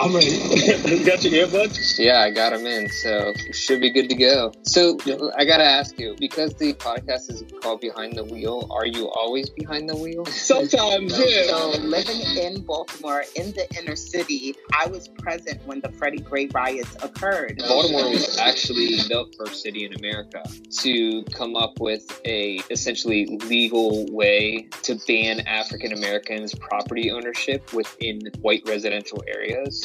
I'm ready. You got your earbuds? Yeah, I got them in, so should be good to go. So I got to ask you, because the podcast is called Behind the Wheel, are you always behind the wheel? Sometimes, yeah. So living in Baltimore, in the inner city, I was present when the Freddie Gray riots occurred. Baltimore was actually the first city in America to come up with a essentially legal way to ban African Americans' property ownership within white residential areas.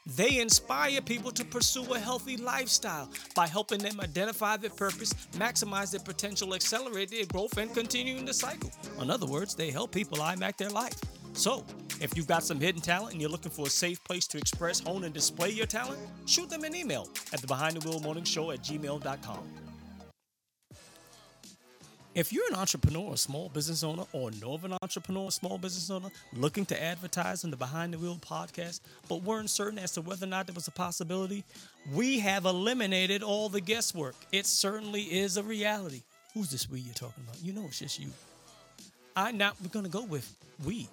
they inspire people to pursue a healthy lifestyle by helping them identify their purpose, maximize their potential, accelerate their growth, and continuing the cycle. In other words, they help people iMac their life. So, if you've got some hidden talent and you're looking for a safe place to express, hone, and display your talent, shoot them an email at the behindthewheelmorningshow@gmail.com. If you're an entrepreneur or small business owner or know of an entrepreneur or small business owner looking to advertise on the Behind the Wheel podcast, but weren't certain as to whether or not there was a possibility, we have eliminated all the guesswork. It certainly is a reality. Who's this we you're talking about? You know it's just you. We're going to go with we.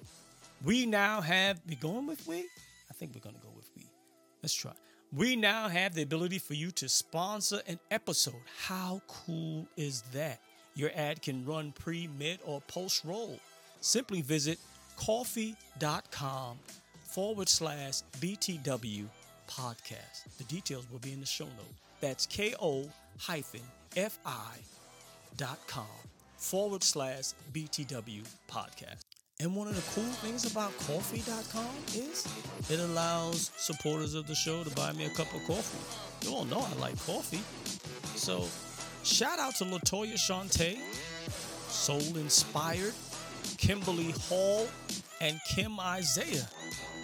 Let's try. We now have the ability for you to sponsor an episode. How cool is that? Your ad can run pre, mid, or post-roll. Simply visit coffee.com/BTW podcast. The details will be in the show note. That's ko-fi.com/BTW podcast. And one of the cool things about coffee.com is it allows supporters of the show to buy me a cup of coffee. You all know I like coffee. So shout out to LaToya Shantae, Soul Inspired, Kimberly Hall, and Kim Isaiah.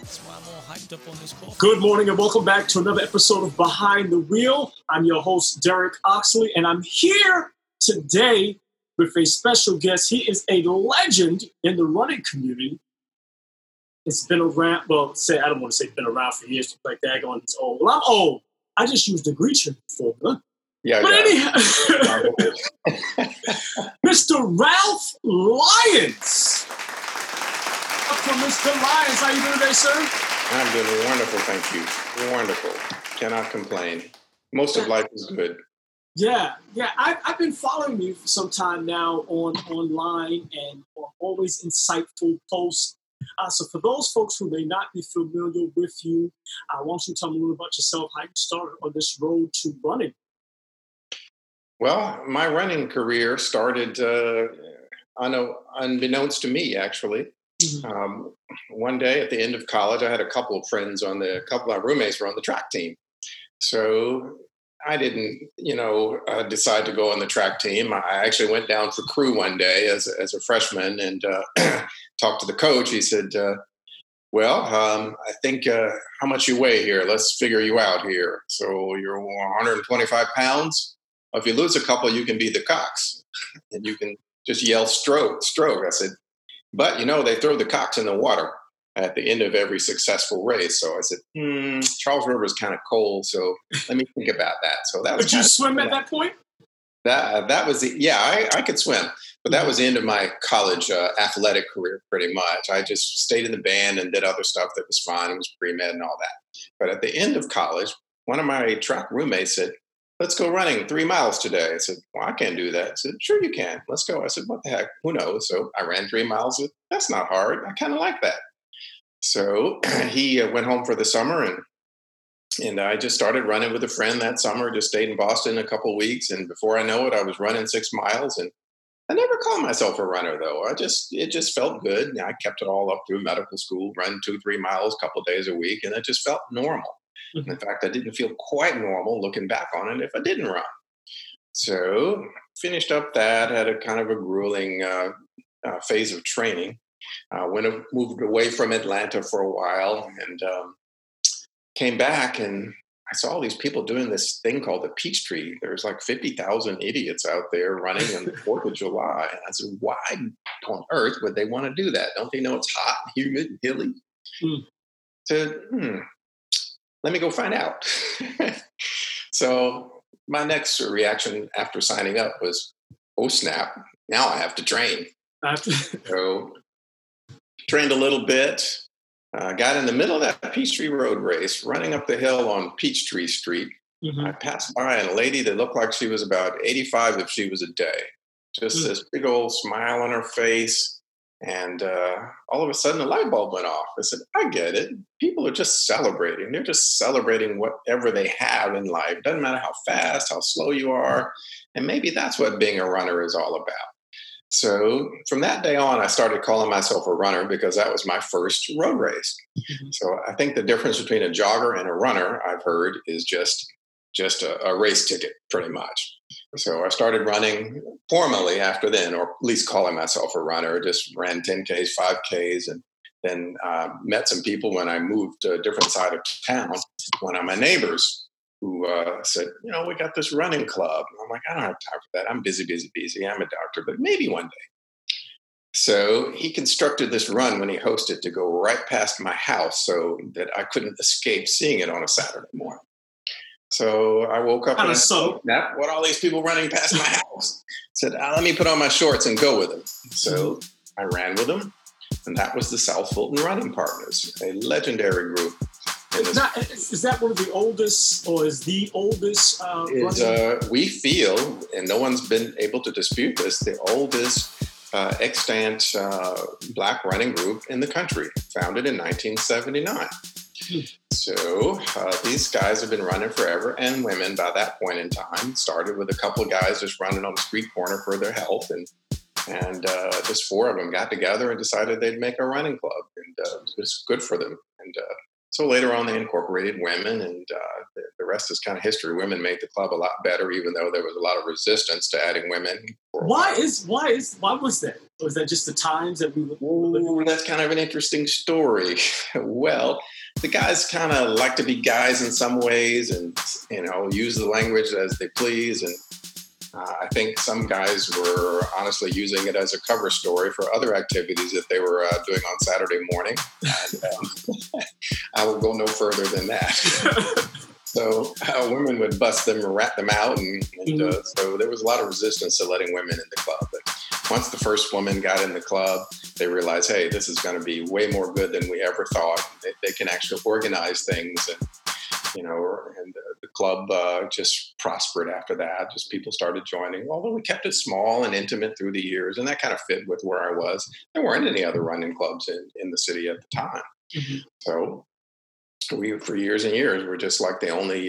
That's why I'm all hyped up on this call. Good morning and welcome back to another episode of Behind the Wheel. I'm your host, Derek Oxley, and I'm here today with a special guest. He is a legend in the running community. It's been around, I don't want to say been around for years, like that, going, it's old. Well, I'm old. I just used the Grecian formula. Yeah, but anyhow, Mr. Ralph Lyons. Up from Mr. Lyons. How you doing today, sir? I'm doing wonderful, thank you. Wonderful. Cannot complain. Most of life is good. Yeah. I've been following you for some time now online and on always insightful posts. So for those folks who may not be familiar with you, I want you to tell me a little about yourself, how you started on this road to running. Well, my running career started unbeknownst to me, actually. Mm-hmm. One day at the end of college, I had a couple of friends a couple of roommates were on the track team. So I didn't, decide to go on the track team. I actually went down for crew one day as a freshman and talked to the coach. He said, I think how much you weigh here? Let's figure you out here. So you're 125 pounds. If you lose a couple, you can be the Cox, and you can just yell stroke, stroke. I said, but they throw the Cox in the water at the end of every successful race. So I said, Charles River is kind of cold, so let me think about that. So that was. Did you swim at that point? That was I could swim, but that was the end of my college athletic career, pretty much. I just stayed in the band and did other stuff that was fun. It was pre-med and all that. But at the end of college, one of my track roommates said, let's go running 3 miles today. I said, well, I can't do that. I said, sure you can. Let's go. I said, what the heck? Who knows? So I ran 3 miles. That's not hard. I kind of like that. So he went home for the summer and I just started running with a friend that summer, just stayed in Boston a couple of weeks. And before I know it, I was running 6 miles and I never call myself a runner, though. It just felt good. And I kept it all up through medical school, run 2-3 miles a couple of days a week, and it just felt normal. Mm-hmm. In fact, I didn't feel quite normal looking back on it if I didn't run. So finished up that, had a kind of a grueling phase of training. Moved away from Atlanta for a while and came back, and I saw all these people doing this thing called the Peachtree. There's like 50,000 idiots out there running on the 4th of July. And I said, why on earth would they want to do that? Don't they know it's hot, humid, hilly? Mm. So, let me go find out. So my next reaction after signing up was, oh, snap, now I have to train. So trained a little bit. Got in the middle of that Peachtree Road Race, running up the hill on Peachtree Street. Mm-hmm. I passed by a lady that looked like she was about 85 if she was a day. Just this big old smile on her face. And all of a sudden, the light bulb went off. I said, I get it. People are just celebrating. They're just celebrating whatever they have in life. Doesn't matter how fast, how slow you are. And maybe that's what being a runner is all about. So from that day on, I started calling myself a runner because that was my first road race. Mm-hmm. So I think the difference between a jogger and a runner, I've heard, is just a race ticket, pretty much. So I started running formally after then, or at least calling myself a runner. Just ran 10Ks, 5Ks, and then met some people when I moved to a different side of town. One of my neighbors who said, you know, we got this running club. And I'm like, I don't have time for that. I'm busy. I'm a doctor, but maybe one day. So he constructed this run when he hosted to go right past my house so that I couldn't escape seeing it on a Saturday morning. So I woke up and said, what all these people running past my house? Said, let me put on my shorts and go with them. So I ran with them. And that was the South Fulton Running Partners, a legendary group. Is that one of the oldest, or is the oldest? We feel, and no one's been able to dispute this, the oldest extant black running group in the country, founded in 1979. So these guys have been running forever, and women by that point in time. Started with a couple of guys just running on the street corner for their health, and just four of them got together and decided they'd make a running club, and it was good for them. And so later on, they incorporated women, and the rest is kind of history. Women made the club a lot better, even though there was a lot of resistance to adding women. Why was that? Was that just the times that we were living? That's kind of an interesting story. Well, the guys kind of like to be guys in some ways, and use the language as they please. And I think some guys were honestly using it as a cover story for other activities that they were doing on Saturday morning. And, I will go no further than that. So women would bust them or rat them out. And so there was a lot of resistance to letting women in the club. But once the first woman got in the club, they realized, hey, this is going to be way more good than we ever thought. They can actually organize things. And the club just prospered after that. Just people started joining, although we kept it small and intimate through the years. And that kind of fit with where I was. There weren't any other running clubs in the city at the time. Mm-hmm. So we, for years and years, were just like the only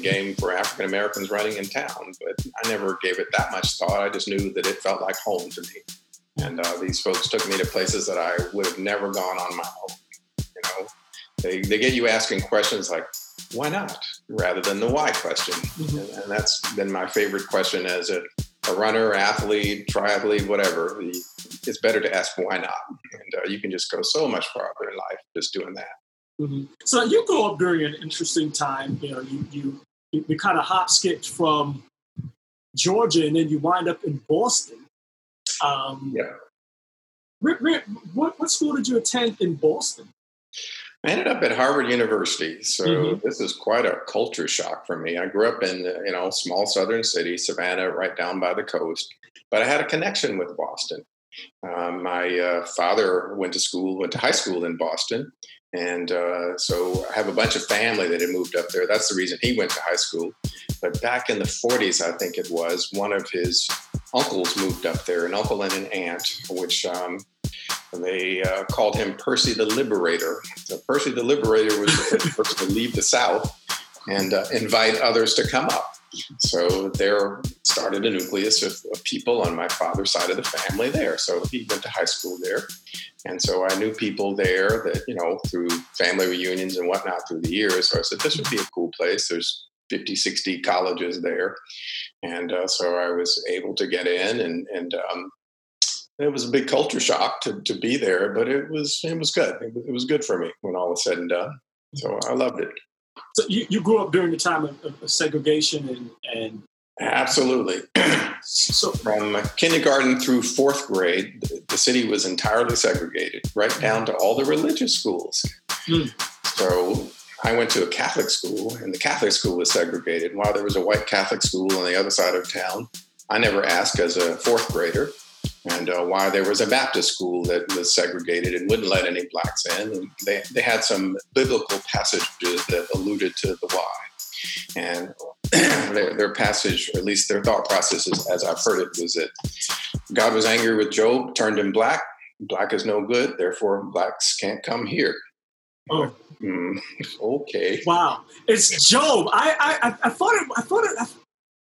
game for African Americans running in town. But I never gave it that much thought. I just knew that it felt like home to me. And these folks took me to places that I would have never gone on my own. They get you asking questions like, why not? Rather than the why question. Mm-hmm. And that's been my favorite question as a runner, athlete, triathlete, whatever. It's better to ask why not. And you can just go so much farther in life just doing that. Mm-hmm. So you grew up during an interesting time. You kind of hop skipped from Georgia and then you wind up in Boston. Yeah. What school did you attend in Boston? I ended up at Harvard University, so this is quite a culture shock for me. I grew up in a small southern city, Savannah, right down by the coast, but I had a connection with Boston. My father went to high school in Boston, and so I have a bunch of family that had moved up there. That's the reason he went to high school. But back in the 40s, I think it was, one of his uncles moved up there, an uncle and an aunt, which... they called him Percy the Liberator. So Percy the Liberator was the first to leave the South and invite others to come up. So there started a nucleus of people on my father's side of the family there. So he went to high school there. And so I knew people there that, you know, through family reunions and whatnot through the years. So I said, this would be a cool place. There's 50, 60 colleges there. And so I was able to get in and it was a big culture shock to be there, but it was good. It was good for me when all was said and done. So I loved it. So you grew up during the time of segregation and absolutely. So from kindergarten through fourth grade, the city was entirely segregated, right down to all the religious schools. Mm. So I went to a Catholic school, and the Catholic school was segregated. And while there was a white Catholic school on the other side of town, I never asked as a fourth grader. And why there was a Baptist school that was segregated and wouldn't let any blacks in. And they had some biblical passages that alluded to the why. And their passage, or at least their thought processes, as I've heard it, was that God was angry with Job, turned him black. Black is no good, therefore blacks can't come here. Oh, okay. Wow, it's Job. I thought it.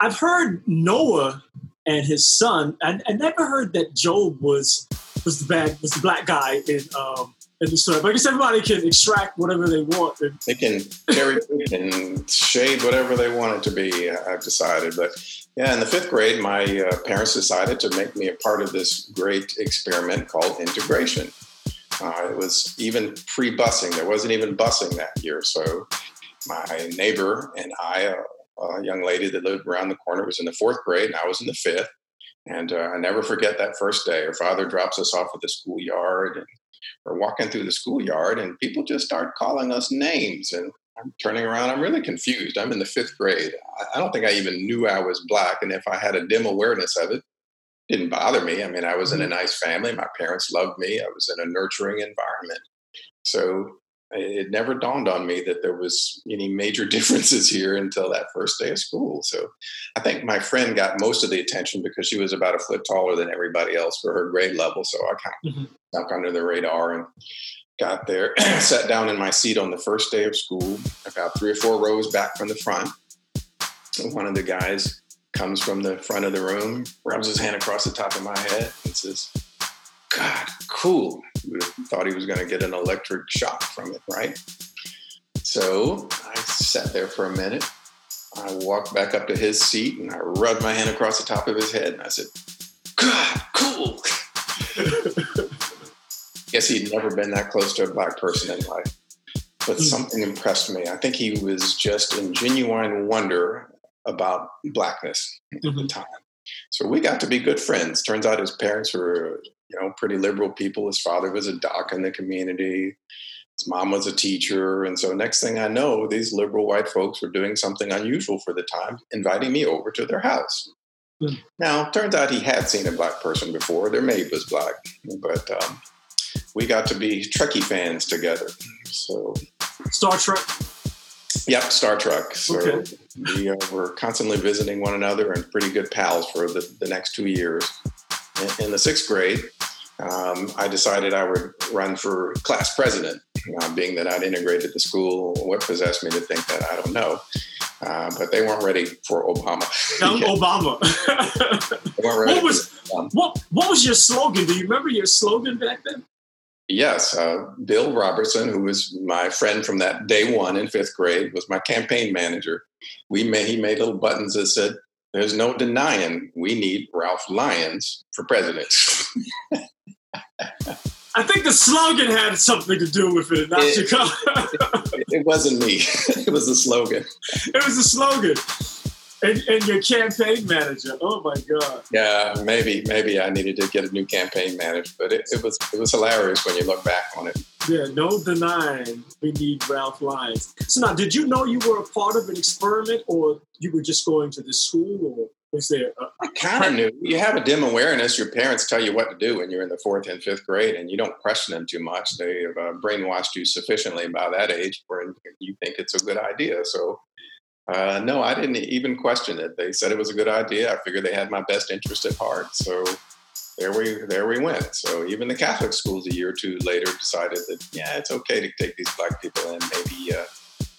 I've heard Noah and his son. I never heard that Job was the black guy in the story. But I guess everybody can extract whatever they want. They can carry and shade whatever they want it to be, I've decided. But yeah, in the fifth grade, my parents decided to make me a part of this great experiment called integration. It was even pre-busing. There wasn't even busing that year. So my neighbor and I... a young lady that lived around the corner was in the fourth grade and I was in the fifth. And I never forget that first day. Her father drops us off at the schoolyard and we're walking through the schoolyard and people just start calling us names. And I'm turning around. I'm really confused. I'm in the fifth grade. I don't think I even knew I was black. And if I had a dim awareness of it, it didn't bother me. I mean, I was in a nice family. My parents loved me. I was in a nurturing environment. So it never dawned on me that there was any major differences here until that first day of school. So I think my friend got most of the attention because she was about a foot taller than everybody else for her grade level. So I kind of snuck under the radar and got there, sat down in my seat on the first day of school, about 3 or 4 rows back from the front. One of the guys comes from the front of the room, rubs his hand across the top of my head and says, God, cool. We thought he was going to get an electric shock from it, right? So I sat there for a minute. I walked back up to his seat and I rubbed my hand across the top of his head and I said, God, cool. Guess he'd never been that close to a black person in life, but something impressed me. I think he was just in genuine wonder about blackness at the time. So we got to be good friends. Turns out his parents were, you know, pretty liberal people. His father was a doc in the community. His mom was a teacher. And so next thing I know, these liberal white folks were doing something unusual for the time, inviting me over to their house. Mm. Now, turns out he had seen a black person before. Their maid was black. But we got to be Trekkie fans together. So Star Trek. Yep, Star Trek. So okay. We were constantly visiting one another and pretty good pals for the next 2 years. In the sixth grade, I decided I would run for class president, being that I'd integrated the school. What possessed me to think that? I don't know. But they weren't ready for Obama. Young Obama. What was your slogan? Do you remember your slogan back then? Yes. Bill Robertson, who was my friend from that day one in fifth grade, was my campaign manager. He made little buttons that said, there's no denying we need Ralph Lyons for president. I think the slogan had something to do with it, not Chicago. It wasn't me. It was the slogan. It was the slogan. And your campaign manager. Oh, my God. Yeah, maybe I needed to get a new campaign manager. But it was hilarious when you look back on it. Yeah, no denying we need Ralph Lyons. So now, did you know you were a part of an experiment or you were just going to the school? Or was there I kind of knew. You have a dim awareness. Your parents tell you what to do when you're in the fourth and fifth grade, and you don't question them too much. They have brainwashed you sufficiently by that age where you think it's a good idea. So, no, I didn't even question it. They said it was a good idea. I figured they had my best interest at heart. So there we went. So even the Catholic schools a year or two later decided that, yeah, it's okay to take these black people in. Maybe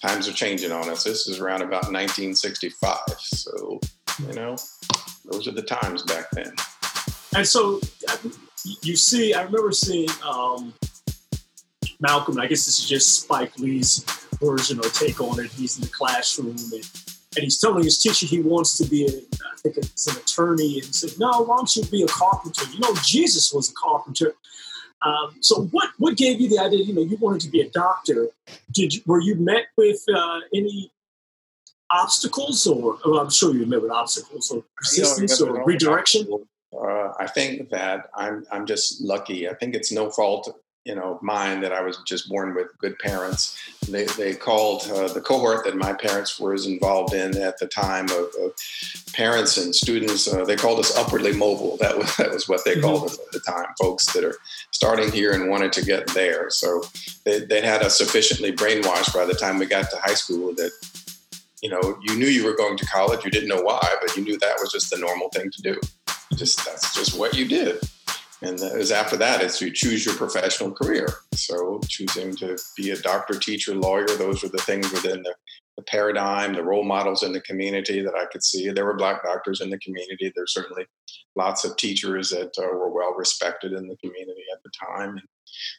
times are changing on us. This is around about 1965. So, you know, those are the times back then. And so you see, I remember seeing Malcolm, and I guess this is just Spike Lee's version or take on it. He's in the classroom and he's telling his teacher he wants to be, I think it's an attorney. And he said, no, why don't you be a carpenter? You know, Jesus was a carpenter. So what gave you the idea, you know, you wanted to be a doctor? Were you met with any obstacles or, well, I'm sure you met with obstacles or resistance or redirection? I think that I'm just lucky. I think it's no fault, you know, mine that I was just born with good parents. They called the cohort that my parents were involved in at the time of parents and students. They called us upwardly mobile. That was what they called us at the time. Folks that are starting here and wanted to get there. So they had us sufficiently brainwashed by the time we got to high school that, you know, you knew you were going to college. You didn't know why, but you knew that was just the normal thing to do. That's just what you did. And it was after that is to choose your professional career. So choosing to be a doctor, teacher, lawyer, those were the things within the paradigm, the role models in the community that I could see. There were Black doctors in the community. There's certainly lots of teachers that were well respected in the community at the time. And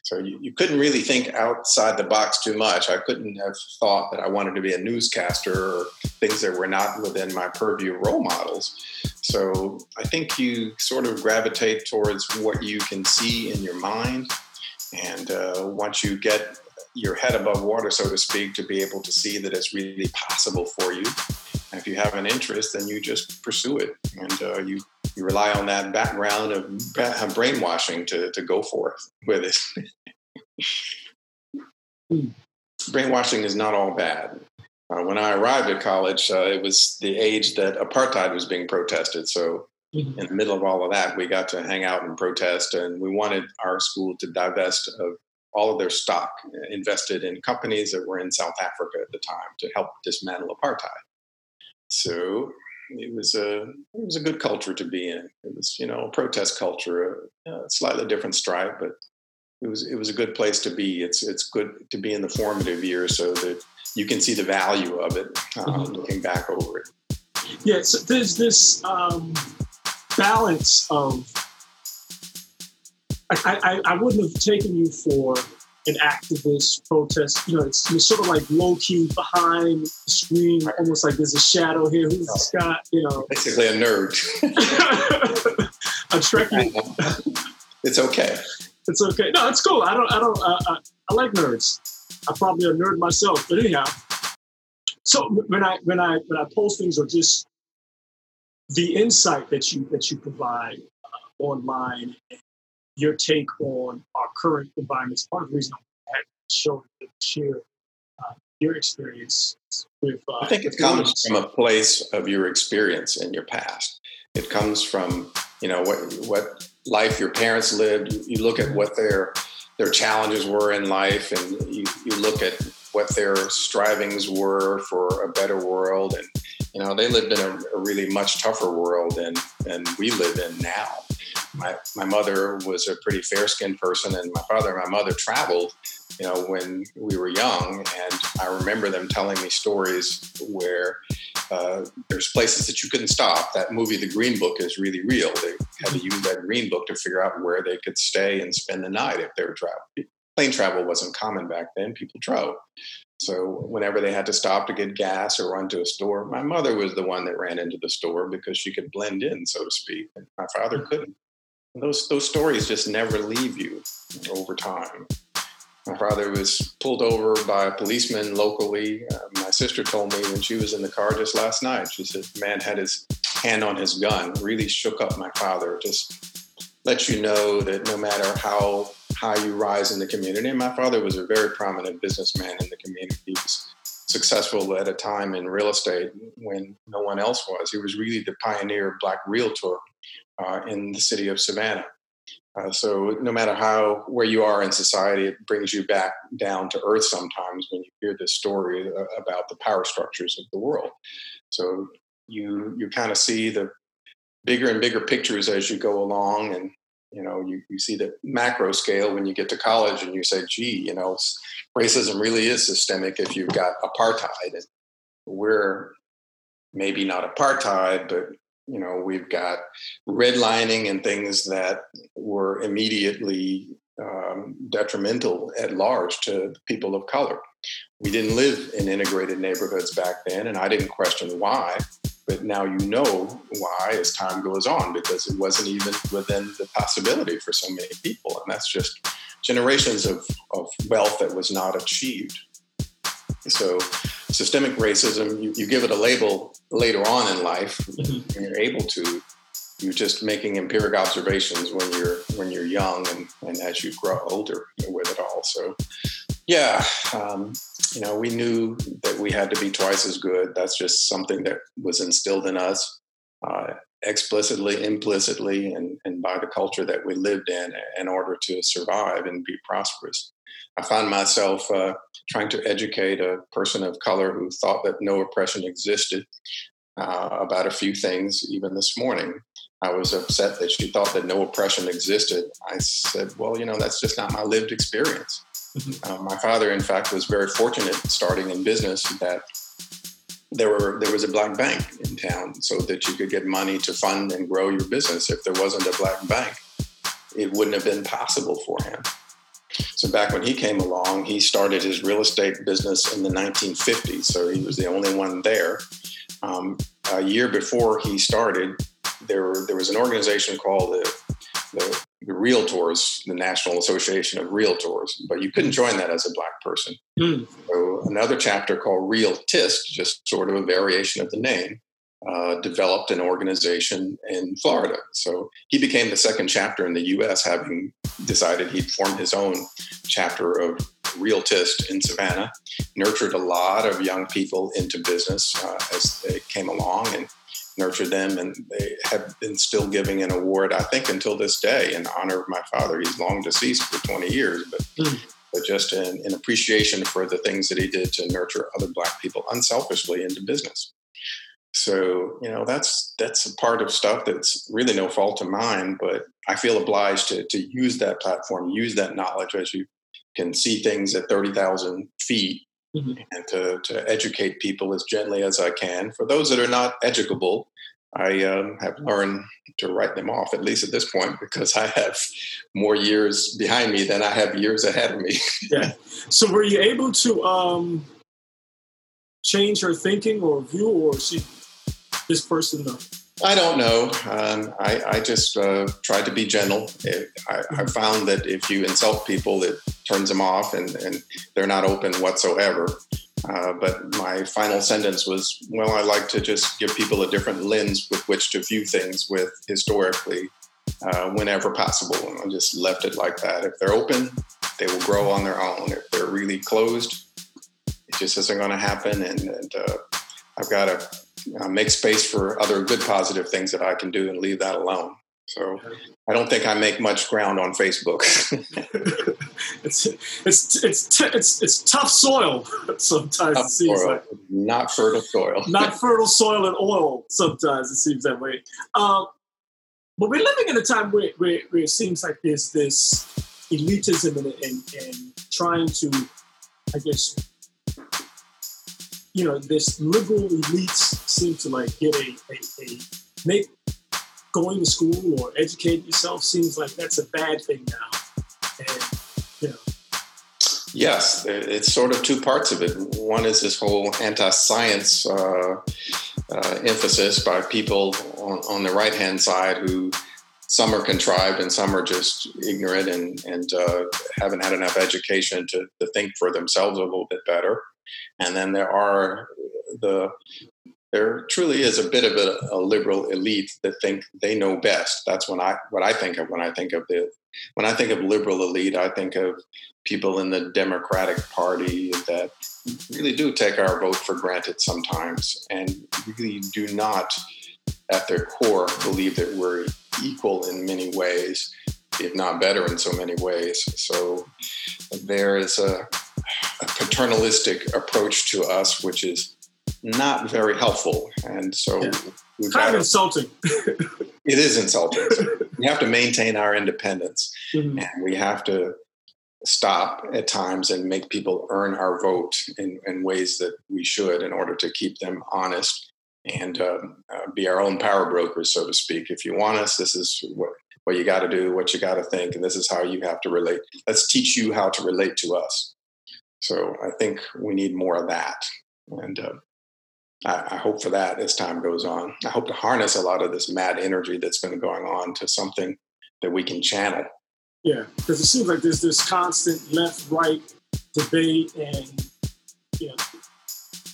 so you couldn't really think outside the box too much. I couldn't have thought that I wanted to be a newscaster or things that were not within my purview role models. So I think you sort of gravitate towards what you can see in your mind. And once you get your head above water, so to speak, to be able to see that it's really possible for you. And if you have an interest, then you just pursue it. And you rely on that background of brainwashing to go forth with it. Brainwashing is not all bad. When I arrived at college, it was the age that apartheid was being protested. So in the middle of all of that, we got to hang out and protest. And we wanted our school to divest of all of their stock invested in companies that were in South Africa at the time to help dismantle apartheid. So it was a good culture to be in. It was, you know, a protest culture, a slightly different stripe, but it was a good place to be. It's good to be in the formative years so that you can see the value of it looking back over it. Yeah, so there's this balance of, I wouldn't have taken you for an activist protest. You know, you're sort of like low-key behind the screen, almost like there's a shadow here. Who's this guy? You know, basically a nerd. A Trekkie. It's okay. No, it's cool. I don't. I like nerds. I'm probably a nerd myself, but anyhow. So when I post things or just the insight that you provide online. Your take on our current environment is part of the reason I had shown your experience with. I think it comes from a place of your experience and your past. It comes from, you know, what life your parents lived. You look at what their challenges were in life, and you look at what their strivings were for a better world. And, you know, they lived in a really much tougher world than we live in now. My mother was a pretty fair-skinned person, and my father and my mother traveled, you know, when we were young. And I remember them telling me stories where there's places that you couldn't stop. That movie, The Green Book, is really real. They had to use that Green Book to figure out where they could stay and spend the night if they were traveling. Plane travel wasn't common back then. People drove. So whenever they had to stop to get gas or run to a store, my mother was the one that ran into the store because she could blend in, so to speak. And my father couldn't. Those stories just never leave you over time. My father was pulled over by a policeman locally. My sister told me when she was in the car just last night, she said, the man had his hand on his gun, really shook up my father, just let you know that no matter how high you rise in the community. And my father was a very prominent businessman in the community. He was successful at a time in real estate when no one else was. He was really the pioneer Black realtor in the city of Savannah. So no matter where you are in society, it brings you back down to earth sometimes when you hear this story about the power structures of the world. So you kind of see the bigger and bigger pictures as you go along, and You know, you see the macro scale when you get to college and you say, gee, you know, racism really is systemic if you've got apartheid. And we're maybe not apartheid, but, you know, we've got redlining and things that were immediately detrimental at large to people of color. We didn't live in integrated neighborhoods back then, and I didn't question why. But now you know why as time goes on, because it wasn't even within the possibility for so many people. And that's just generations of wealth that was not achieved. So systemic racism, you give it a label later on in life, and you're able to. You're just making empiric observations when you're young, and as you grow older with it all. So, yeah, you know, we knew that we had to be twice as good. That's just something that was instilled in us explicitly, implicitly, and by the culture that we lived in order to survive and be prosperous. I found myself trying to educate a person of color who thought that no oppression existed about a few things. Even this morning, I was upset that she thought that no oppression existed. I said, well, you know, that's just not my lived experience. Mm-hmm. My father, in fact, was very fortunate starting in business that there was a black bank in town so that you could get money to fund and grow your business. If there wasn't a black bank, it wouldn't have been possible for him. So back when he came along, he started his real estate business in the 1950s. So he was the only one there. A year before he started, there was an organization called the Realtors, the National Association of Realtors, but you couldn't join that as a black person. Mm. So another chapter called Realtist, just sort of a variation of the name, developed an organization in Florida. So he became the second chapter in the U.S., having decided he'd form his own chapter of Realtist in Savannah, nurtured a lot of young people into business as they came along and nurtured them. And they have been still giving an award, I think, until this day in honor of my father. He's long deceased for 20 years, but just in appreciation for the things that he did to nurture other black people unselfishly into business. So, you know, that's a part of stuff that's really no fault of mine, but I feel obliged to use that platform, use that knowledge as you can see things at 30,000 feet mm-hmm. and to educate people as gently as I can. For those that are not educable, I have learned to write them off, at least at this point, because I have more years behind me than I have years ahead of me. Yeah. So were you able to change her thinking or view, or is she this person though? I don't know. I just tried to be gentle. I found that if you insult people, it turns them off and they're not open whatsoever. But my final sentence was, well, I like to just give people a different lens with which to view things with historically whenever possible. And I just left it like that. If they're open, they will grow on their own. If they're really closed, it just isn't going to happen. And I've got a make space for other good positive things that I can do and leave that alone. So I don't think I make much ground on Facebook. It's tough soil sometimes. Tough, it seems soil. Like. Not fertile soil. Not fertile soil and oil sometimes, it seems that way. But we're living in a time where it seems like there's this elitism and trying to, I guess, you know, this liberal elites seem to like get a make going to school or educate yourself seems like that's a bad thing now. And, you know. Yes, it's sort of two parts of it. One is this whole anti-science emphasis by people on the right-hand side who some are contrived and some are just ignorant and haven't had enough education to think for themselves a little bit better. And then there truly is a bit of a liberal elite that think they know best. That's what I think of when I think of liberal elite. I think of people in the Democratic Party that really do take our vote for granted sometimes, and really do not, at their core, believe that we're equal in many ways, if not better in so many ways. So there is a paternalistic approach to us, which is not very helpful. And so... Yeah. Kind of insulting. It is insulting. we have to maintain our independence, mm-hmm. and we have to stop at times and make people earn our vote in ways that we should in order to keep them honest and be our own power brokers, so to speak. If you want us, this is what you got to do, what you got to think, and this is how you have to relate. Let's teach you how to relate to us. So I think we need more of that. And I hope for that as time goes on. I hope to harness a lot of this mad energy that's been going on to something that we can channel. Yeah, because it seems like there's this constant left-right debate, and you know,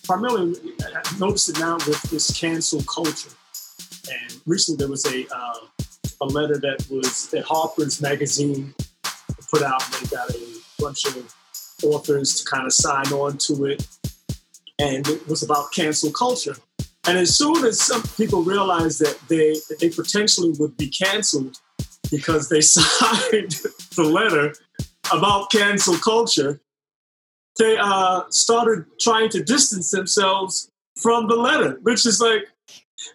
primarily I've noticed it now with this cancel culture. And recently there was a letter that was that Harper's Magazine put out, and they got a bunch of authors to kind of sign on to it, and it was about cancel culture. And as soon as some people realized that they potentially would be canceled because they signed the letter about cancel culture, they started trying to distance themselves from the letter, which is like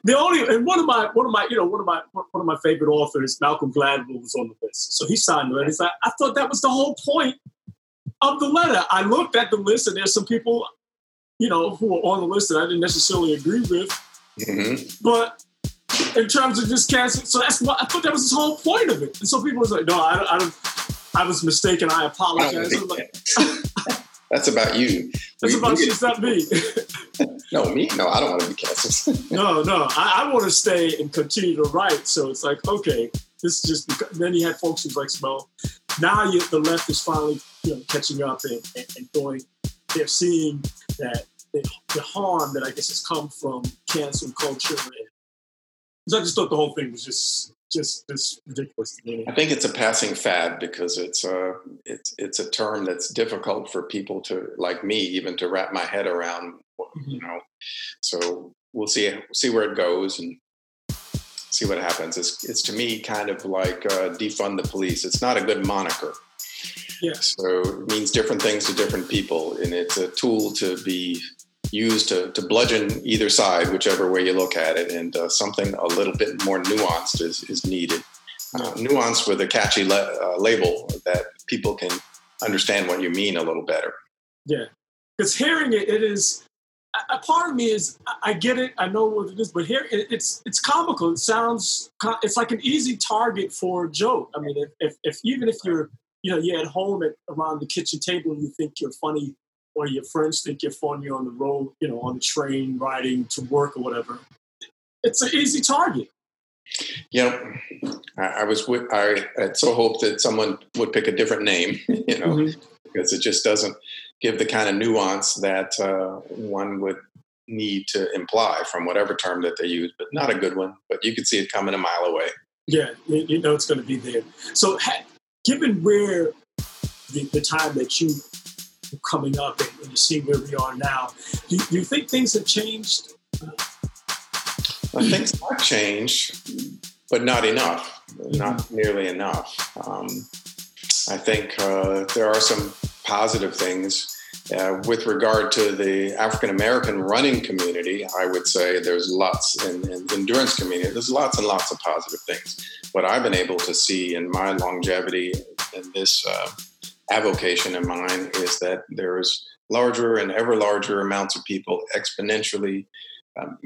the only. And one of my favorite authors, Malcolm Gladwell, was on the list, so he signed the letter. He's like, I thought that was the whole point of the letter. I looked at the list, and there's some people, you know, who are on the list that I didn't necessarily agree with, mm-hmm. but in terms of just canceling, so that's what I thought, that was the whole point of it. And so people was like, no, I was mistaken. I apologize. I like, that's about you. That's about you. It's not me. No, me? No, I don't want to be canceled. No. I want to stay and continue to write. So it's like, okay, this is just because. And then you had folks who's like, well, now the left is finally, you know, catching up and going. They're seeing that the harm that I guess has come from cancel culture. And I just thought the whole thing was just ridiculous to me. I think it's a passing fad because it's a term that's difficult for people to, like me, even to wrap my head around. Mm-hmm. You know, so we'll see where it goes and see what happens. It's to me kind of like defund the police. It's not a good moniker. Yeah. So it means different things to different people, and it's a tool to be used to bludgeon either side, whichever way you look at it, and something a little bit more nuanced is needed. Nuanced with a catchy label that people can understand what you mean a little better. Yeah, because hearing it is, a part of me is, I get it, I know what it is, but here it's comical. It sounds, it's like an easy target for a joke. I mean, if even if you're, you know, you're at home around the kitchen table, you think you're funny, or your friends think you're funny on the road, you know, on the train, riding to work or whatever. It's an easy target. You know, I so hoped that someone would pick a different name, you know, mm-hmm. because it just doesn't give the kind of nuance that one would need to imply from whatever term that they use, but not a good one. But you could see it coming a mile away. Yeah, you know it's going to be there. So given where the time that you coming up and you see where we are now, do you think things have changed? Things have changed, but not enough, not nearly enough. I think there are some positive things. With regard to the African-American running community, I would say there's lots, in the endurance community, there's lots and lots of positive things. What I've been able to see in my longevity in this avocation in mine is that there is larger and ever larger amounts of people exponentially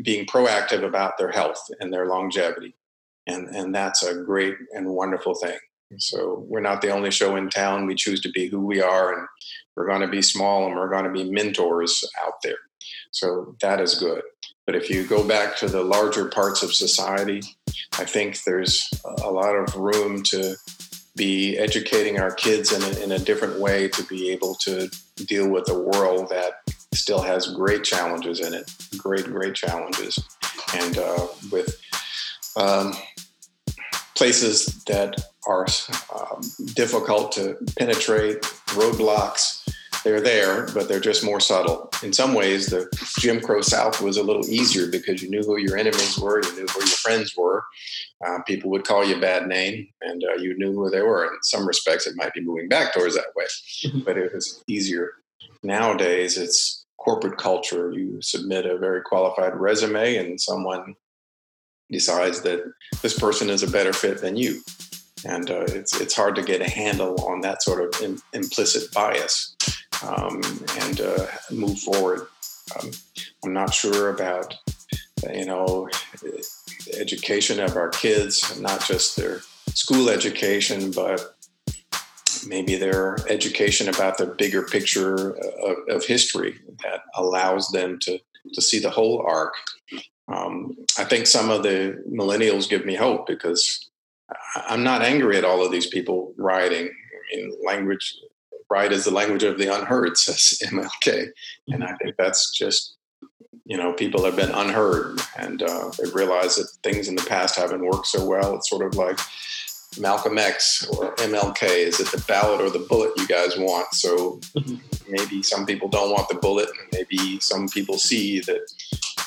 being proactive about their health and their longevity. And that's a great and wonderful thing. So we're not the only show in town. We choose to be who we are, and we're going to be small, and we're going to be mentors out there. So that is good. But if you go back to the larger parts of society, I think there's a lot of room to be educating our kids in a different way to be able to deal with a world that still has great challenges in it, great challenges. And with places that are difficult to penetrate, roadblocks, they're there, but they're just more subtle. In some ways, the Jim Crow South was a little easier because you knew who your enemies were, you knew who your friends were. People would call you a bad name, and you knew who they were. In some respects, it might be moving back towards that way, but it was easier. Nowadays, it's corporate culture. You submit a very qualified resume, and someone decides that this person is a better fit than you. And it's hard to get a handle on that sort of implicit bias and move forward. I'm not sure about, education of our kids, not just their school education, but maybe their education about the bigger picture of history that allows them to see the whole arc. I think some of the millennials give me hope because I'm not angry at all of these people rioting. I mean, riot is the language of the unheard, says MLK. And I think that's just, people have been unheard and they've realized that things in the past haven't worked so well. It's sort of like Malcolm X or MLK. Is it the ballot or the bullet you guys want? So maybe some people don't want the bullet, and maybe some people see that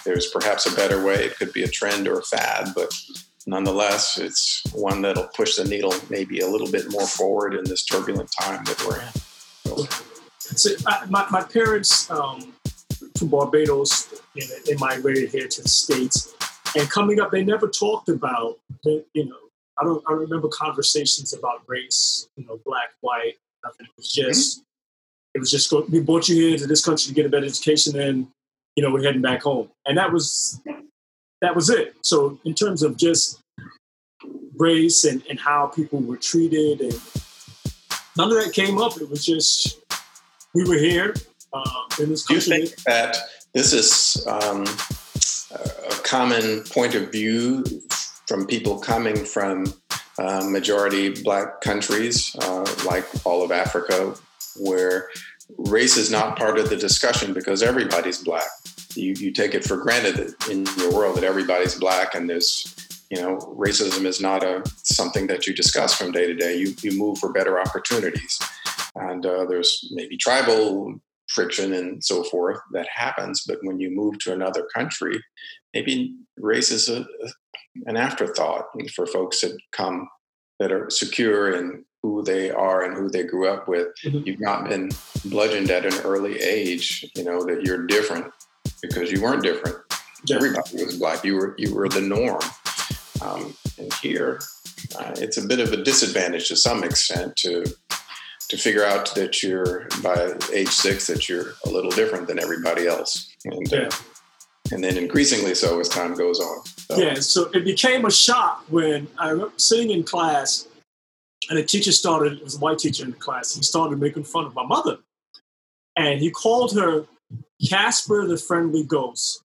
there's perhaps a better way. It could be a trend or a fad, but nonetheless, it's one that'll push the needle maybe a little bit more forward in this turbulent time that we're in. So my parents from Barbados, they migrated here to the States. And coming up, they never talked about, I remember conversations about race, black, white, nothing. It was just, we brought you here to this country to get a better education, and, we're heading back home. And that was it. So in terms of just race and how people were treated, and none of that came up. It was just, we were here in this country. Do you think that this is a common point of view from people coming from majority black countries, like all of Africa, where race is not part of the discussion because everybody's black? You take it for granted that in your world that everybody's black, and there's, racism is not something that you discuss from day to day. You move for better opportunities, and there's maybe tribal friction and so forth that happens. But when you move to another country, maybe race is an afterthought for folks that come that are secure in who they are and who they grew up with. Mm-hmm. You've not been bludgeoned at an early age, that you're different. Because you weren't different. Everybody was black. You were the norm. And here, it's a bit of a disadvantage to some extent to figure out that you're, by age 6, that you're a little different than everybody else. And then increasingly so as time goes on. So. Yeah, so it became a shock when I was sitting in class and it was a white teacher in the class, he started making fun of my mother. And he called her Casper the Friendly Ghost.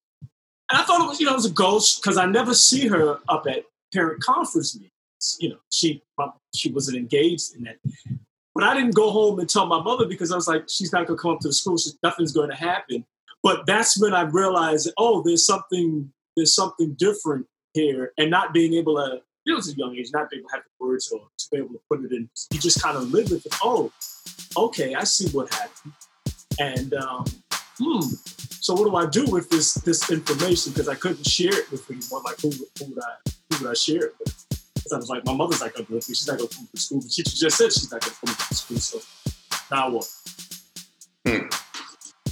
And I thought it was, it was a ghost because I never see her up at parent conference meetings. She wasn't engaged in that. But I didn't go home and tell my mother because I was like, she's not going to come up to the school. Nothing's going to happen. But that's when I realized, there's something different here. And not being able to, it was a young age, not being able to have the words or to be able to put it in. You just kind of live with it. Oh, okay, I see what happened. And, so what do I do with this information? Because I couldn't share it with anyone. Like, who would I share it with? Because I was like, my mother's not going to do it. She's not going to come to school. The teacher just said she's not going to come to school. So now what?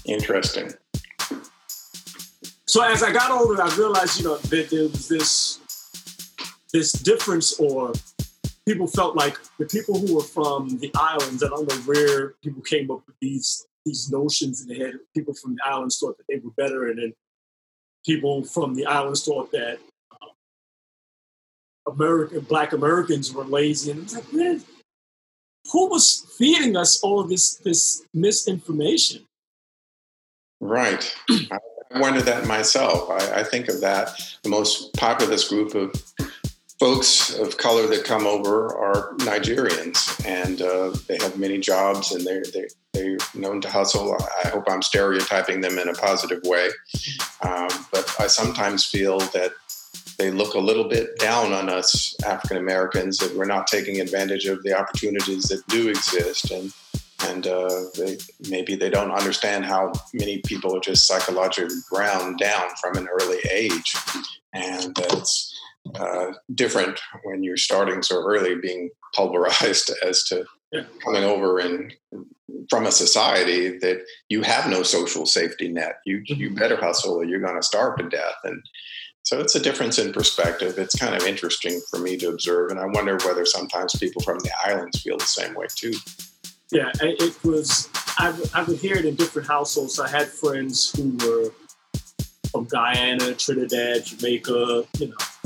Interesting. So as I got older, I realized, that there was this difference, or people felt like the people who were from the islands, I don't know where people came up with these notions in the head. People from the islands thought that they were better, and then people from the islands thought that black Americans were lazy. And it's like, man, who was feeding us all of this misinformation? Right. I wonder that myself. I think of that. The most populous group of folks of color that come over are Nigerians, and they have many jobs, and they're known to hustle. I hope I'm stereotyping them in a positive way, but I sometimes feel that they look a little bit down on us African-Americans, that we're not taking advantage of the opportunities that do exist, and maybe they don't understand how many people are just psychologically ground down from an early age, and that's different when you're starting so early, being pulverized as to coming over and from a society that you have no social safety net. You better hustle or you're going to starve to death. And So it's a difference in perspective. It's kind of interesting for me to observe. And I wonder whether sometimes people from the islands feel the same way too. Yeah, it was, I would hear it in different households. I had friends who were from Guyana, Trinidad, Jamaica,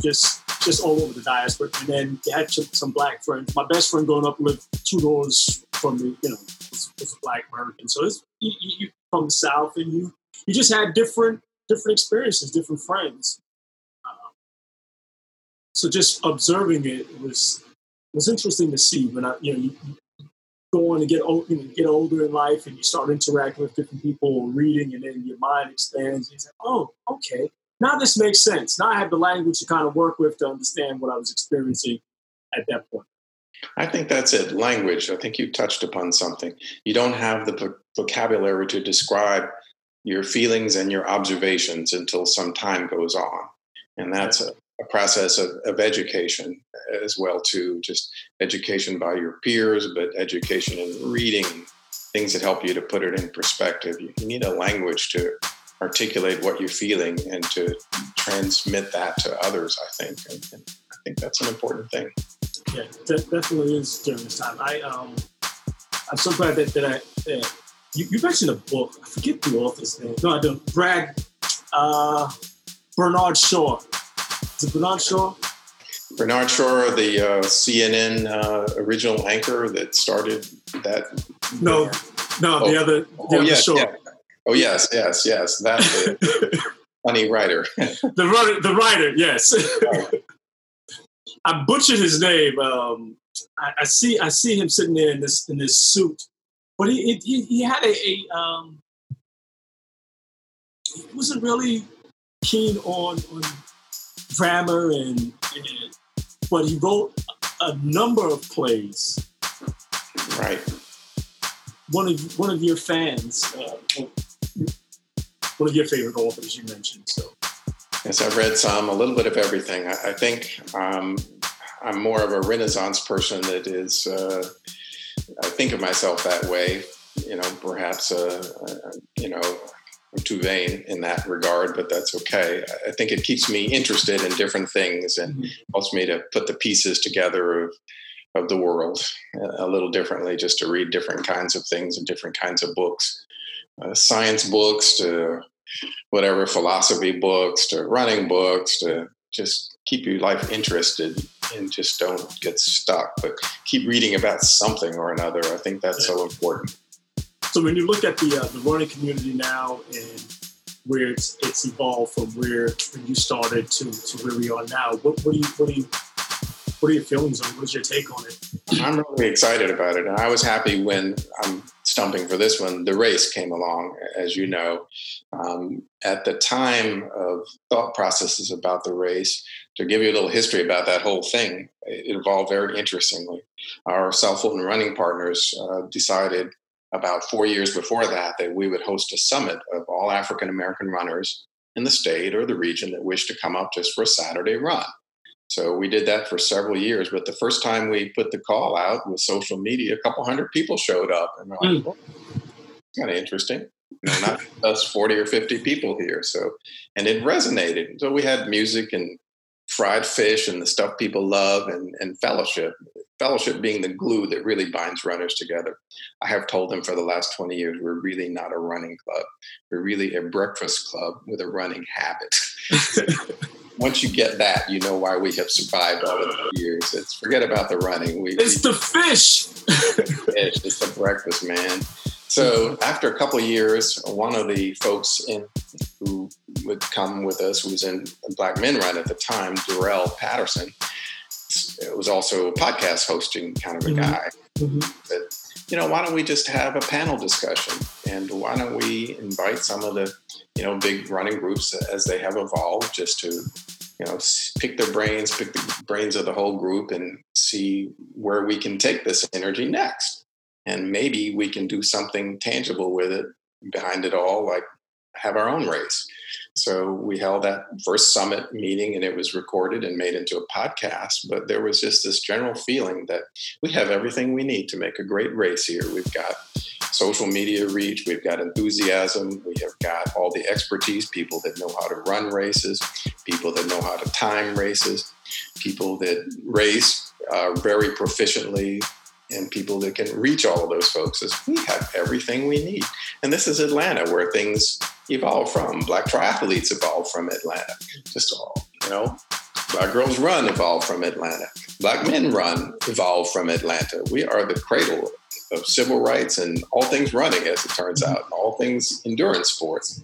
just all over the diaspora. And then I had some black friends. My best friend growing up lived two doors from me, was a black American. So it's, you from the South and you just had different experiences, different friends. So just observing it was interesting to see when you go on and get older in life and you start interacting with different people and reading, and then your mind expands. And you say, oh, okay, now this makes sense. Now I have the language to kind of work with to understand what I was experiencing at that point. I think that's it, language. I think you touched upon something. You don't have the vocabulary to describe your feelings and your observations until some time goes on. And that's a process of education as well, too. Just education by your peers, but education in reading, things that help you to put it in perspective. You need a language to articulate what you're feeling and to transmit that to others, I think. And I think that's an important thing. Yeah, that definitely is during this time. I'm so glad that you mentioned a book. I forget the author's name. No, I don't. Bernard Shaw. Is it Bernard Shaw? Bernard Shaw, the CNN original anchor that started that. No, the other Shaw. Yeah. Oh, yes. That's the funny writer. The writer, yes. Oh. I butchered his name. I see him sitting there in this suit, but he had a he wasn't really keen on grammar and but he wrote a number of plays. Right. One of your fans, one of your favorite authors you mentioned. So. Yes, I've read some, a little bit of everything. I think I'm more of a Renaissance person that is, I think of myself that way, perhaps, I'm too vain in that regard, but that's okay. I think it keeps me interested in different things and helps me to put the pieces together of the world a little differently, just to read different kinds of things and different kinds of books, science books to whatever, philosophy books to running books, to just keep your life interested and just don't get stuck, but keep reading about something or another. I think that's so important. So when you look at the running community now and where it's evolved from where you started to where we are now, what are your feelings on it? What's your take on it? I'm really excited about it. And I was happy when I'm stumping for this one. The race came along, as you know. At the time of thought processes about the race, to give you a little history about that whole thing, it evolved very interestingly. Our South Fulton Running Partners decided about 4 years before that we would host a summit of all African-American runners in the state or the region that wished to come up just for a Saturday run. So we did that for several years, but the first time we put the call out with social media, a couple hundred people showed up, and we're like, well, it's kind of interesting. Not us 40 or 50 people here. So, and it resonated. So we had music and fried fish and the stuff people love and fellowship. Fellowship being the glue that really binds runners together. I have told them for the last 20 years, we're really not a running club. We're really a breakfast club with a running habit. Once you get that, you know why we have survived all of the years. It's forget about the running. It's the fish. It's the breakfast, man. So after a couple of years, one of the folks who would come with us, who was in Black Men Run at the time, Darrell Patterson, it was also a podcast hosting kind of a guy. Mm-hmm. But, why don't we just have a panel discussion? And why don't we invite some of the, big running groups as they have evolved, just to, pick the brains of the whole group and see where we can take this energy next. And maybe we can do something tangible with it behind it all, like have our own race. So we held that first summit meeting, and it was recorded and made into a podcast. But there was just this general feeling that we have everything we need to make a great race here. We've got social media reach, we've got enthusiasm, we have got all the expertise, people that know how to run races, people that know how to time races, people that race very proficiently, and people that can reach all of those folks. Is we have everything we need. And this is Atlanta, where things evolve from. Black triathletes evolve from Atlanta. Just all, you know, Black Girls Run evolved from Atlanta. Black Men Run evolved from Atlanta. We are the cradle of civil rights and all things running, as it turns out, and all things endurance sports.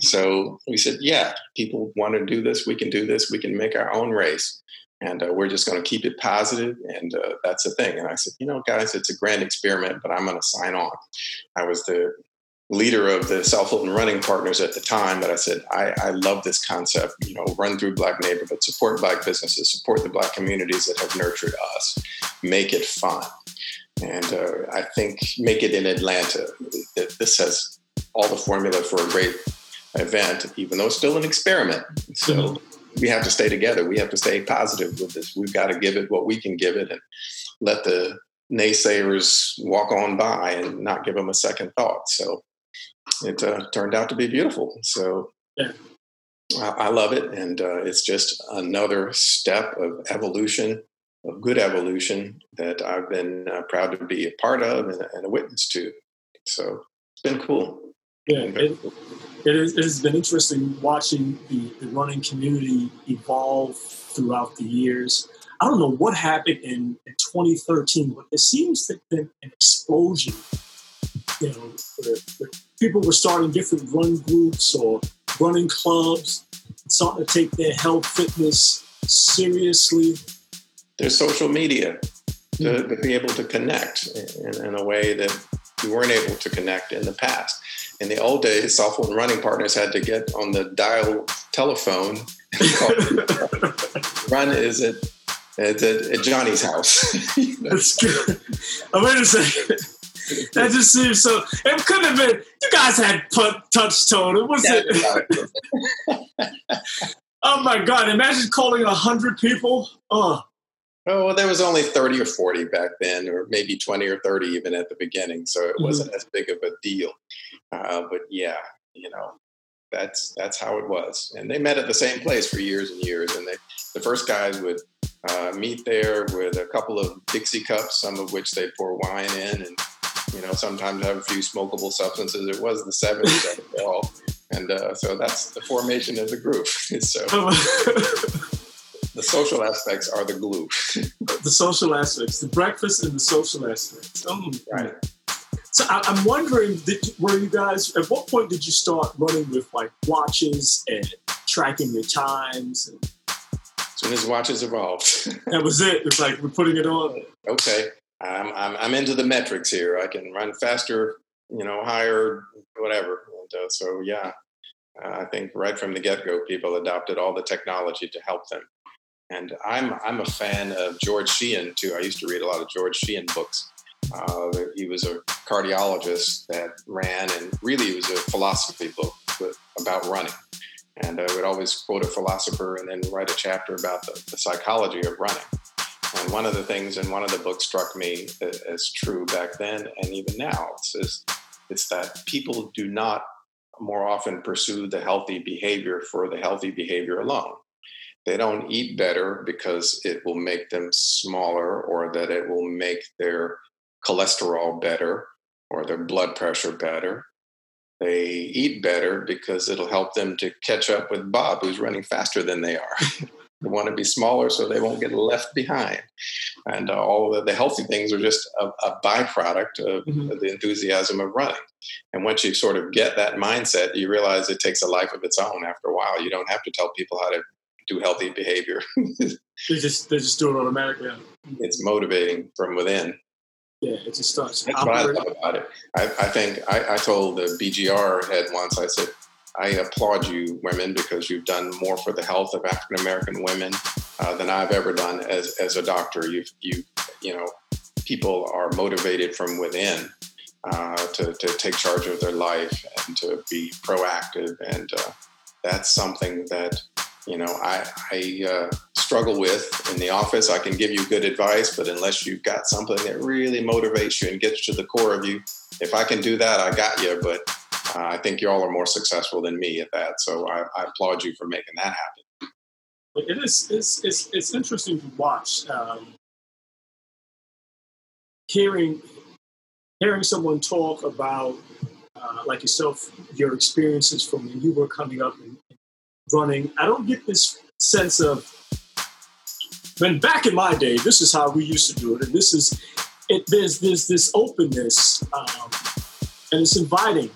So we said, yeah, people want to do this. We can do this. We can make our own race. And we're just going to keep it positive. And that's the thing. And I said, you know, guys, it's a grand experiment, but I'm going to sign on. I was the leader of the South Fulton Running Partners at the time, but I said, I love this concept, you know, run through Black neighborhoods, support Black businesses, support the Black communities that have nurtured us, make it fun. And I think make it in Atlanta. This has all the formula for a great event, even though it's still an experiment. So we have to stay together. We have to stay positive with this. We've got to give it what we can give it and let the naysayers walk on by and not give them a second thought. So it turned out to be beautiful. So I love it. And it's just another step of evolution, of good evolution, that I've been proud to be a part of and a witness to. So it's been cool. Yeah, it has been interesting watching the running community evolve throughout the years. I don't know what happened in 2013, but it seems to have been an explosion. You know, where people were starting different run groups or running clubs, starting to take their health, fitness seriously. There's social media to be able to connect in a way that we weren't able to connect in the past. In the old days, South Fulton Running Partners had to get on the dial telephone and call. Run is at Johnny's house. You know? That's good. Wait a second. That just seems so. It could have been. You guys had touch tone. It was Oh my God! Imagine calling 100 people. Oh, well, there was only 30 or 40 back then, or maybe 20 or 30 even at the beginning. So it wasn't as big of a deal. But yeah, you know, that's how it was. And they met at the same place for years and years. And the first guys would meet there with a couple of Dixie cups, some of which they pour wine in, and, you know, sometimes have a few smokable substances. It was the 70s after all. And so that's the formation of the group. So. The social aspects are the glue. The social aspects, the breakfast and the social aspects. Right. So I'm wondering, were you guys, at what point did you start running with like watches and tracking your times? As soon as watches evolved. That was it. It's like, we're putting it on. Okay. I'm into the metrics here. I can run faster, you know, higher, whatever. And so, yeah, I think right from the get-go, people adopted all the technology to help them. And I'm a fan of George Sheehan, too. I used to read a lot of George Sheehan books. He was a cardiologist that ran, and really it was a philosophy book about running. And I would always quote a philosopher and then write a chapter about the psychology of running. And one of the things in one of the books struck me as true back then and even now. It's that people do not more often pursue the healthy behavior for the healthy behavior alone. They don't eat better because it will make them smaller, or that it will make their cholesterol better or their blood pressure better. They eat better because it'll help them to catch up with Bob, who's running faster than they are. They want to be smaller so they won't get left behind. And all of the healthy things are just a byproduct of the enthusiasm of running. And once you sort of get that mindset, you realize it takes a life of its own after a while. You don't have to tell people how to do healthy behavior. they just do it automatically. It's motivating from within. Yeah, it just starts. That's operating. What I thought about it. I think I told the BGR head once, I said, I applaud you women because you've done more for the health of African-American women than I've ever done as a doctor. You know, people are motivated from within to take charge of their life and to be proactive. And that's something that, you know, I struggle with in the office. I can give you good advice, but unless you've got something that really motivates you and gets to the core of you, if I can do that, I got you. But I think y'all are more successful than me at that. So I applaud you for making that happen. It is, it's interesting to watch. Hearing someone talk about, like yourself, your experiences from when you were coming up and running, I don't get this sense of, when back in my day, this is how we used to do it, and this is, there's this openness, and it's inviting.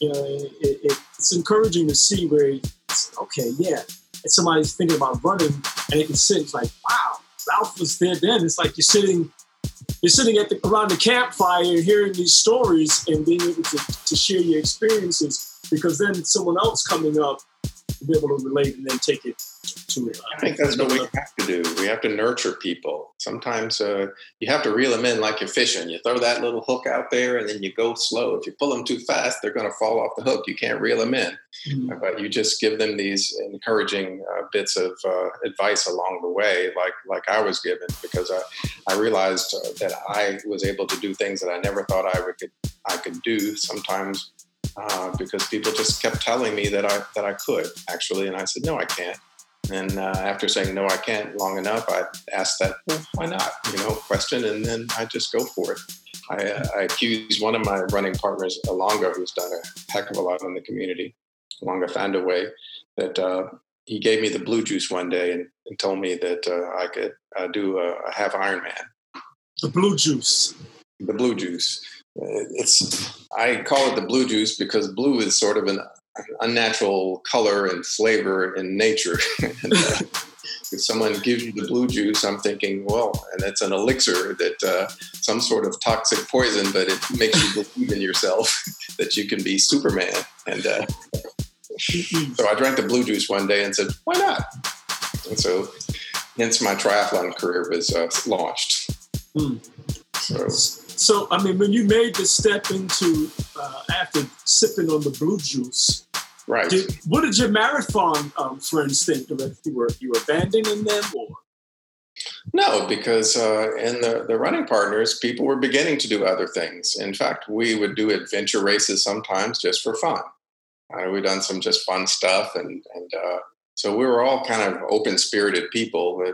You know, it's encouraging to see where, okay, yeah, and somebody's thinking about running, and they can sit, it's like, wow, Ralph was there then. It's like you're sitting at around the campfire hearing these stories and being able to share your experiences, because then someone else coming up will be able to relate and then take it to it. I think that's what we have to do. We have to nurture people. Sometimes you have to reel them in like you're fishing. You throw that little hook out there and then you go slow. If you pull them too fast, they're going to fall off the hook. You can't reel them in. Mm-hmm. But you just give them these encouraging bits of advice along the way, like I was given, because I realized that I was able to do things that I never thought I could do sometimes, because people just kept telling me that I could, actually. And I said, no, I can't. And after saying, no, I can't long enough, I asked that, well, why not, question. And then I just go for it. I accused one of my running partners, Alonga, who's done a heck of a lot in the community, Alonga Fandaway, that he gave me the blue juice one day and told me that I could do a half Ironman. The blue juice. I call it the blue juice because blue is sort of an unnatural color and flavor in nature. And, if someone gives you the blue juice, I'm thinking, well, and it's an elixir that some sort of toxic poison, but it makes you believe in yourself that you can be Superman. And so I drank the blue juice one day and said, why not? And so hence my triathlon career was launched. Mm. So, I mean, when you made the step into, after sipping on the blue juice, right? What did your marathon friends think? You were abandoning them, or? No, because in the running partners, people were beginning to do other things. In fact, we would do adventure races sometimes just for fun. We've done some just fun stuff, and so we were all kind of open-spirited people.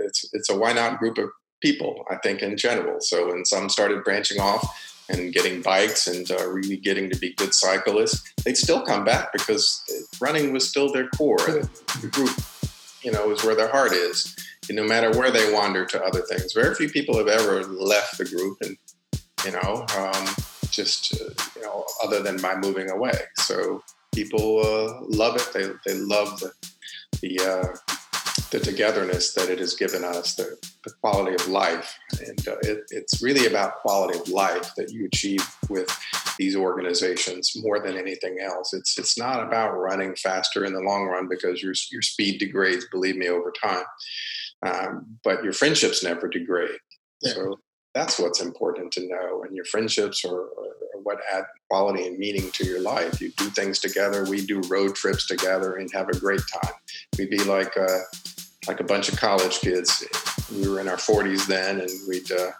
It's a why not group of people, I think, in general. So, and some started branching off and getting bikes and really getting to be good cyclists. They'd still come back because running was still their core. The group, is where their heart is, and no matter where they wander to other things. Very few people have ever left the group, and, other than by moving away. So people love it. They love the togetherness that it has given us, the quality of life. And it's really about quality of life that you achieve with these organizations more than anything else. It's not about running faster in the long run, because your speed degrades, believe me, over time. But your friendships never degrade. Yeah. So that's what's important to know. And your friendships are what add quality and meaning to your life. You do things together. We do road trips together and have a great time. We'd be like a bunch of college kids. We were in our 40s then, and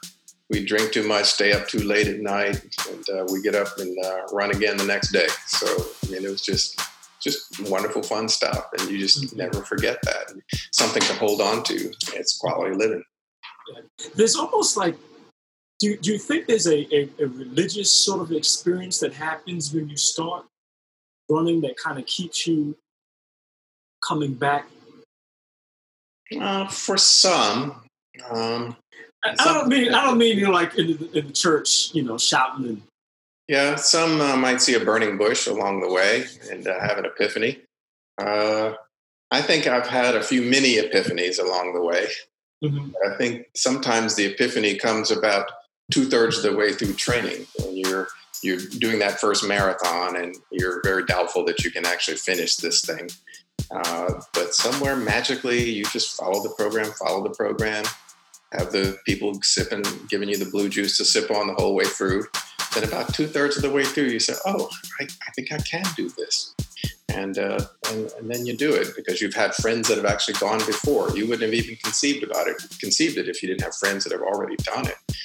we'd drink too much, stay up too late at night, and we get up and run again the next day. So, it was just wonderful, fun stuff, and you just never forget that. And something to hold on to. It's quality living. There's almost like, do you think there's a religious sort of experience that happens when you start running that kind of keeps you coming back? For some, I don't mean like in the church, shouting. And... Yeah, some might see a burning bush along the way and have an epiphany. I think I've had a few mini epiphanies along the way. Mm-hmm. I think sometimes the epiphany comes about 2/3 of the way through training, when you're doing that first marathon and you're very doubtful that you can actually finish this thing. But somewhere magically, you just follow the program, have the people sipping, giving you the blue juice to sip on the whole way through. Then about 2/3 of the way through, you say, oh, I think I can do this. And then you do it, because you've had friends that have actually gone before. You wouldn't have even conceived it if you didn't have friends that have already done it.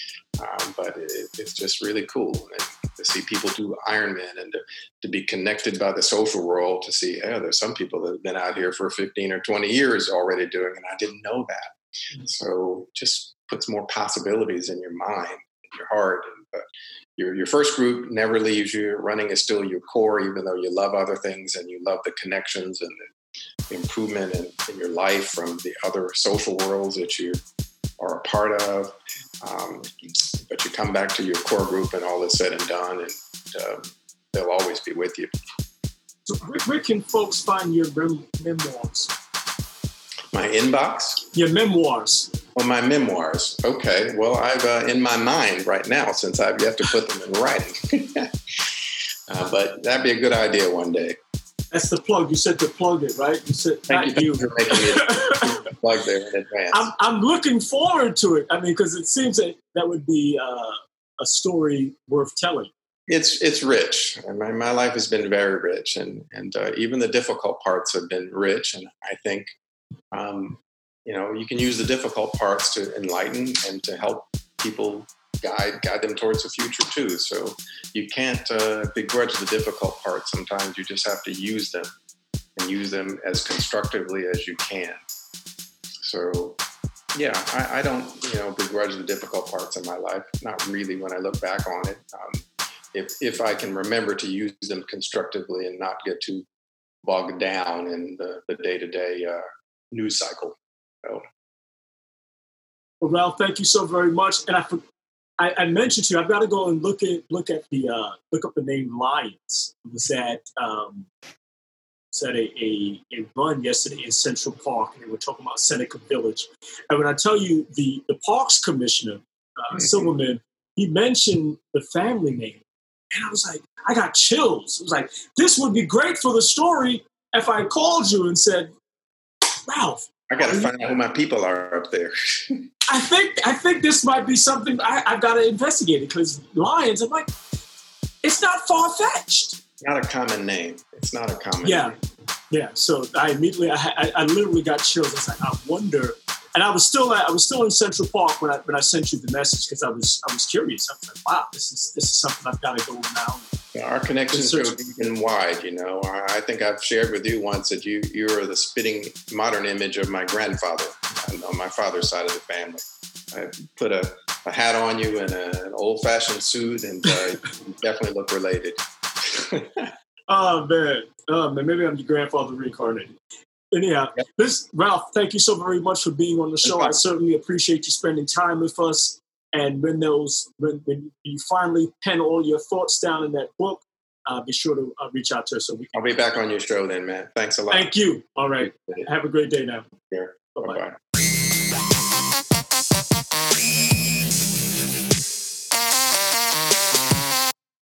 But it's just really cool. And to see people do Ironman and to be connected by the social world, to see, oh, there's some people that have been out here for 15 or 20 years already doing, and I didn't know that. So just puts more possibilities in your mind, in your heart. But your first group never leaves you. Running is still your core, even though you love other things and you love the connections and the improvement in your life from the other social worlds that you are a part of. But you come back to your core group and all is said and done, and they'll always be with you. So where can folks find your memoirs? My inbox? Your memoirs. Well, my memoirs. Okay. Well, I've in my mind right now, since I've yet to put them in writing. But that'd be a good idea one day. That's the plug. You said to plug it, right? You said thank you for making it plug there in advance. I'm looking forward to it. I mean, because it seems that would be a story worth telling. It's rich. I mean, my life has been very rich, and even the difficult parts have been rich. And I think you can use the difficult parts to enlighten and to help people guide them towards the future too. So you can't begrudge the difficult parts. Sometimes you just have to use them and use them as constructively as you can. So yeah, I don't, begrudge the difficult parts of my life. Not really when I look back on it. If I can remember to use them constructively and not get too bogged down in the day-to-day news cycle. So. Well, Ralph, thank you so very much. And I mentioned to you, I've got to go and look up the name Lyons. It was at a run yesterday in Central Park, and they were talking about Seneca Village. And when I tell you the Parks Commissioner, Silverman, he mentioned the family name, and I was like, I got chills. It was like, this would be great for the story if I called you and said, Ralph, I got to find out who my people are up there. I think this might be something I've got to investigate, because Lyons, I'm like, it's not far-fetched. Not a common name. It's not a common name. Yeah. So I immediately, I literally got chills. It's like, I wonder. And I was still in Central Park when I sent you the message, because I was curious. I was like, wow, this is something I've got to go now. Yeah, our connections go deep and wide. I think I've shared with you once that you are the spitting modern image of my grandfather on my father's side of the family. I put a hat on you and an old-fashioned suit, and you definitely look related. Oh man, maybe I'm the grandfather reincarnated. Anyhow, Ralph, thank you so very much for being on the show. I certainly appreciate you spending time with us. And when you finally pen all your thoughts down in that book, be sure to reach out to us. So I'll be back on your show then, man. Thanks a lot. Thank you. All right. Have a great day now. Yeah. Bye-bye.